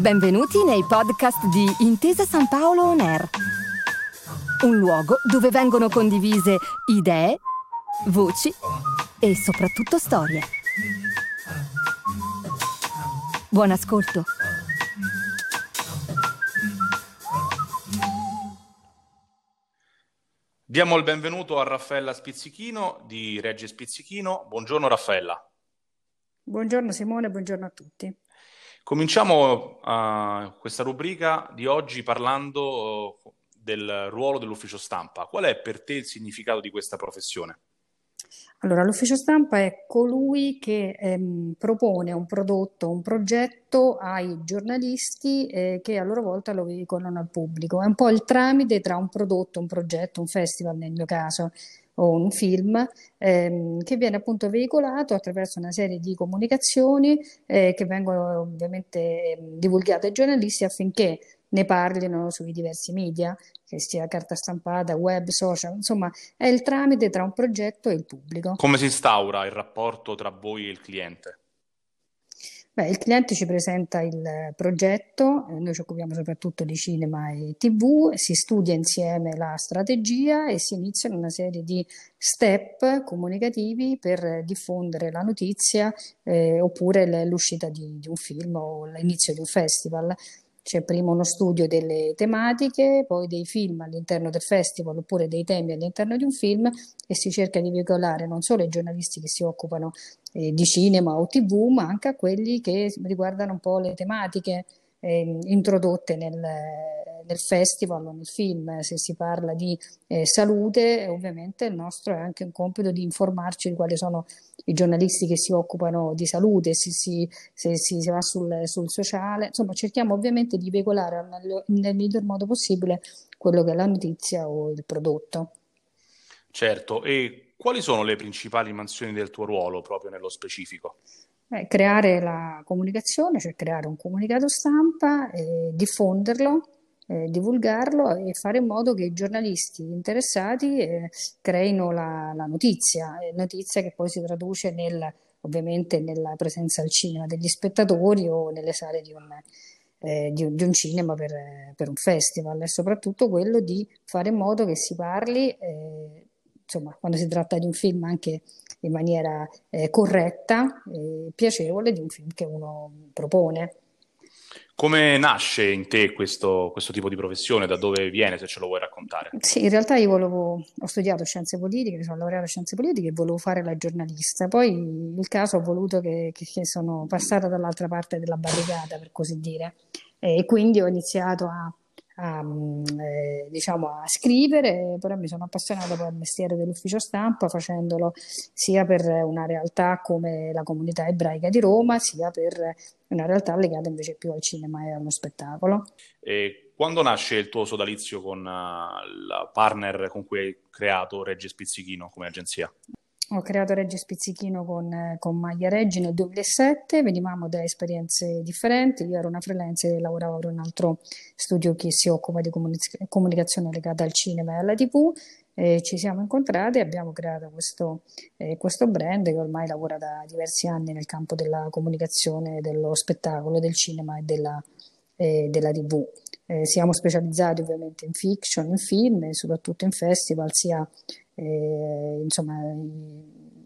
Benvenuti nei podcast di Intesa Sanpaolo On Air, un luogo dove vengono condivise idee, voci e soprattutto storie. Buon ascolto. Diamo il benvenuto a Raffaella Spizzichino di Reggi e Spizzichino. Buongiorno Raffaella. Buongiorno Simone, buongiorno a tutti. Cominciamo questa rubrica di oggi parlando del ruolo dell'ufficio stampa. Qual è per te il significato di questa professione? Allora, l'ufficio stampa è colui che propone un prodotto, un progetto ai giornalisti che a loro volta lo veicolano al pubblico. È un po' il tramite tra un prodotto, un progetto, un festival nel mio caso, o un film che viene appunto veicolato attraverso una serie di comunicazioni che vengono ovviamente divulgate ai giornalisti affinché ne parlino sui diversi media, che sia carta stampata, web, social, insomma è il tramite tra un progetto e il pubblico. Come si instaura il rapporto tra voi e il cliente? Beh, il cliente ci presenta il progetto, noi ci occupiamo soprattutto di cinema e TV, si studia insieme la strategia e si iniziano una serie di step comunicativi per diffondere la notizia oppure l'uscita di un film o l'inizio di un festival. C'è prima uno studio delle tematiche, poi dei film all'interno del festival oppure dei temi all'interno di un film e si cerca di veicolare non solo ai giornalisti che si occupano di cinema o TV, ma anche a quelli che riguardano un po' le tematiche introdotte nel festival o nel film. Se si parla di salute, ovviamente il nostro è anche un compito di informarci di quali sono i giornalisti che si occupano di salute, se si va sul sociale, insomma cerchiamo ovviamente di veicolare nel miglior modo possibile quello che è la notizia o il prodotto. Certo, e quali sono le principali mansioni del tuo ruolo proprio nello specifico? Creare la comunicazione, cioè creare un comunicato stampa, diffonderlo, divulgarlo e fare in modo che i giornalisti interessati creino la notizia che poi si traduce ovviamente nella presenza al cinema degli spettatori o nelle sale di un cinema per un festival, e soprattutto quello di fare in modo che si parli insomma quando si tratta di un film anche in maniera corretta e piacevole di un film che uno propone. Come nasce in te questo tipo di professione? Da dove viene, se ce lo vuoi raccontare? Sì, in realtà ho studiato scienze politiche, mi sono laureata in scienze politiche e volevo fare la giornalista. Poi il caso ha voluto che sono passata dall'altra parte della barricata, per così dire, e quindi ho iniziato a scrivere, però mi sono appassionata poi al mestiere dell'ufficio stampa, facendolo sia per una realtà come la comunità ebraica di Roma, sia per una realtà legata invece più al cinema e allo spettacolo. E quando nasce il tuo sodalizio con la partner con cui hai creato Reggi Spizzichino come agenzia? Ho creato Reggi Spizzichino con Maglia Reggi nel 2007, venivamo da esperienze differenti, io ero una freelance e lavoravo per un altro studio che si occupa di comunicazione legata al cinema e alla TV, ci siamo incontrati e abbiamo creato questo brand che ormai lavora da diversi anni nel campo della comunicazione, dello spettacolo, del cinema e della TV. Siamo specializzati ovviamente in fiction, in film e soprattutto in festival, sia insomma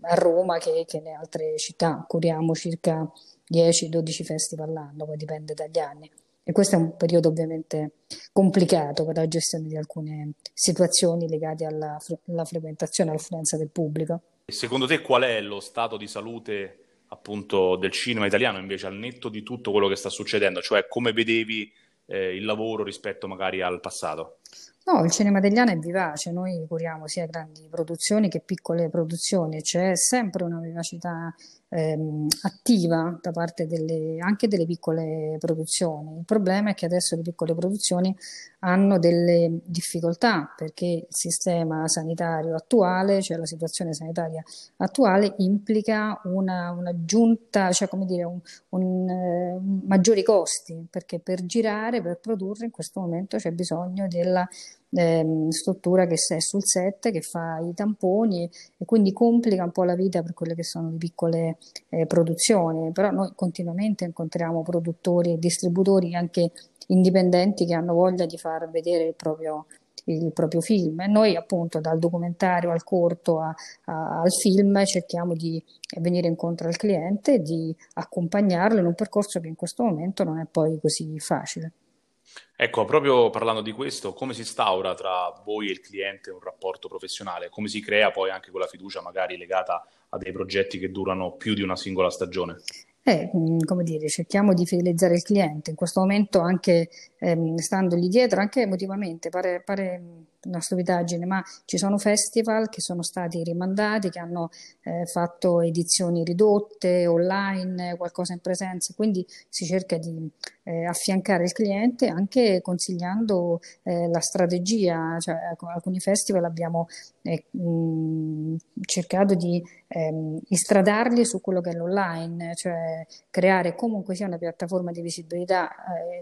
a Roma che in altre città. Curiamo circa 10-12 festival all'anno, poi dipende dagli anni, e questo è un periodo ovviamente complicato per la gestione di alcune situazioni legate alla frequentazione, all'affluenza del pubblico. Secondo te qual è lo stato di salute appunto del cinema italiano invece al netto di tutto quello che sta succedendo, cioè come vedevi il lavoro rispetto magari al passato? No, il cinema italiano è vivace, noi curiamo sia grandi produzioni che piccole produzioni, c'è sempre una vivacità attiva da parte anche delle piccole produzioni. Il problema è che adesso le piccole produzioni hanno delle difficoltà perché il sistema sanitario attuale, cioè la situazione sanitaria attuale, implica un'aggiunta, cioè come dire, maggiori costi, perché per girare, per produrre in questo momento c'è bisogno della struttura che è sul set, che fa i tamponi, e quindi complica un po' la vita per quelle che sono le piccole produzioni. Però noi continuamente incontriamo produttori e distributori anche indipendenti che hanno voglia di far vedere il proprio film, e noi appunto dal documentario al corto al film cerchiamo di venire incontro al cliente e di accompagnarlo in un percorso che in questo momento non è poi così facile. Ecco, proprio parlando di questo, come si instaura tra voi e il cliente un rapporto professionale? Come si crea poi anche quella fiducia magari legata a dei progetti che durano più di una singola stagione? Come dire, cerchiamo di fidelizzare il cliente in questo momento, anche standogli dietro, anche emotivamente. Pare una stupidaggine, ma ci sono festival che sono stati rimandati, che hanno fatto edizioni ridotte, online, qualcosa in presenza, quindi si cerca di affiancare il cliente anche consigliando la strategia. Cioè, alcuni festival abbiamo cercato di istradarli su quello che è l'online, cioè creare comunque sia una piattaforma di visibilità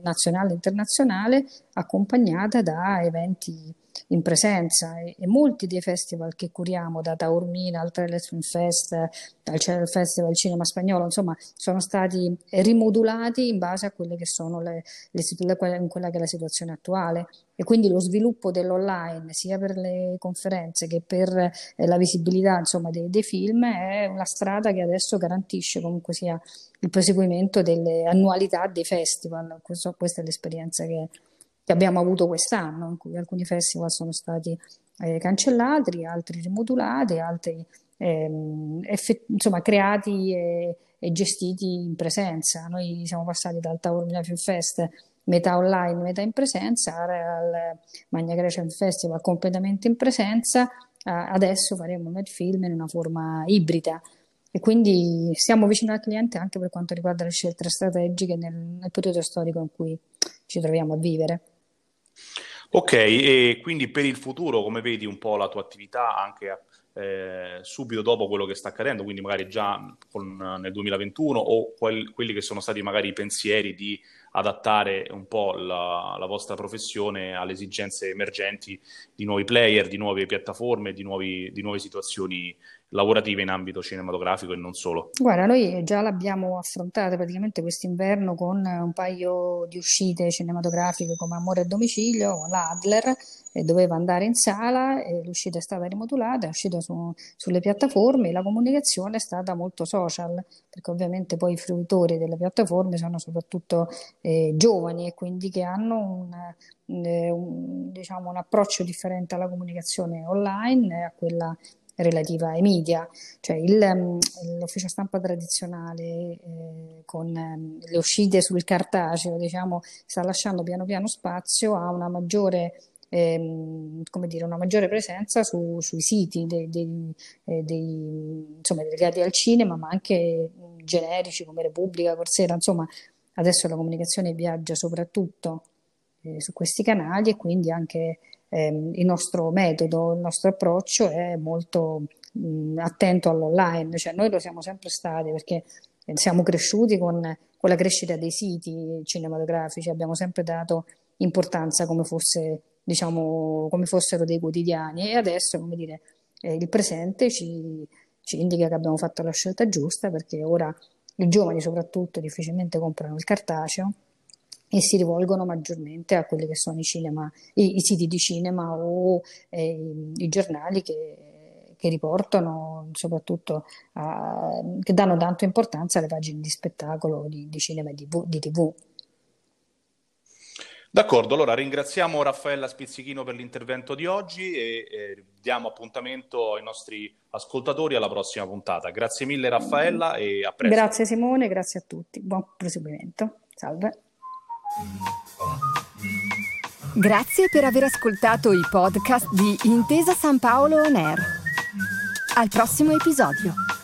nazionale e internazionale accompagnata da eventi in presenza, e molti dei festival che curiamo, da Taormina al Trelestrin Fest, al Cielo Festival del Cinema Spagnolo, insomma, sono stati rimodulati in base a quelle che sono quella che è la situazione attuale, e quindi lo sviluppo dell'online sia per le conferenze che per la visibilità, insomma, dei film è una strada che adesso garantisce comunque sia il proseguimento delle annualità dei festival. Questa è l'esperienza che abbiamo avuto quest'anno, in cui alcuni festival sono stati cancellati, altri rimodulati, altri creati e gestiti in presenza. Noi siamo passati dal Tauro Milano Film Fest metà online, metà in presenza, al Magna Grecia Festival completamente in presenza. Adesso faremo un film in una forma ibrida, e quindi siamo vicino al cliente anche per quanto riguarda le scelte strategiche nel periodo storico in cui ci troviamo a vivere. Ok, e quindi per il futuro come vedi un po' la tua attività anche subito dopo quello che sta accadendo, quindi magari già nel 2021, o quelli che sono stati magari i pensieri di adattare un po' la vostra professione alle esigenze emergenti di nuovi player, di nuove piattaforme, di nuove situazioni lavorative in ambito cinematografico e non solo? Guarda, noi già l'abbiamo affrontata praticamente quest'inverno con un paio di uscite cinematografiche come Amore a domicilio, L'Adler, doveva andare in sala, e l'uscita è stata rimodulata, è uscita sulle piattaforme, e la comunicazione è stata molto social, perché ovviamente poi i fruitori delle piattaforme sono soprattutto giovani, e quindi che hanno un approccio differente alla comunicazione online e a quella relativa ai media. Cioè l'ufficio stampa tradizionale con le uscite sul cartaceo, diciamo, sta lasciando piano piano spazio a una maggiore presenza sui siti legati al cinema, ma anche generici come Repubblica, Corsera. Insomma, adesso la comunicazione viaggia soprattutto su questi canali, e quindi anche il nostro metodo, il nostro approccio è molto attento all'online. Cioè, noi lo siamo sempre stati, perché siamo cresciuti con la crescita dei siti cinematografici, abbiamo sempre dato importanza come fossero dei quotidiani, e adesso, il presente ci indica che abbiamo fatto la scelta giusta, perché ora i giovani soprattutto difficilmente comprano il cartaceo e si rivolgono maggiormente a quelli che sono i siti di cinema o i giornali che riportano, soprattutto che danno tanto importanza alle pagine di spettacolo, di cinema e di TV. D'accordo, allora ringraziamo Raffaella Spizzichino per l'intervento di oggi e diamo appuntamento ai nostri ascoltatori alla prossima puntata. Grazie mille Raffaella e a presto. Grazie Simone, grazie a tutti, buon proseguimento, salve. Grazie per aver ascoltato i podcast di Intesa Sanpaolo On Air. Al prossimo episodio.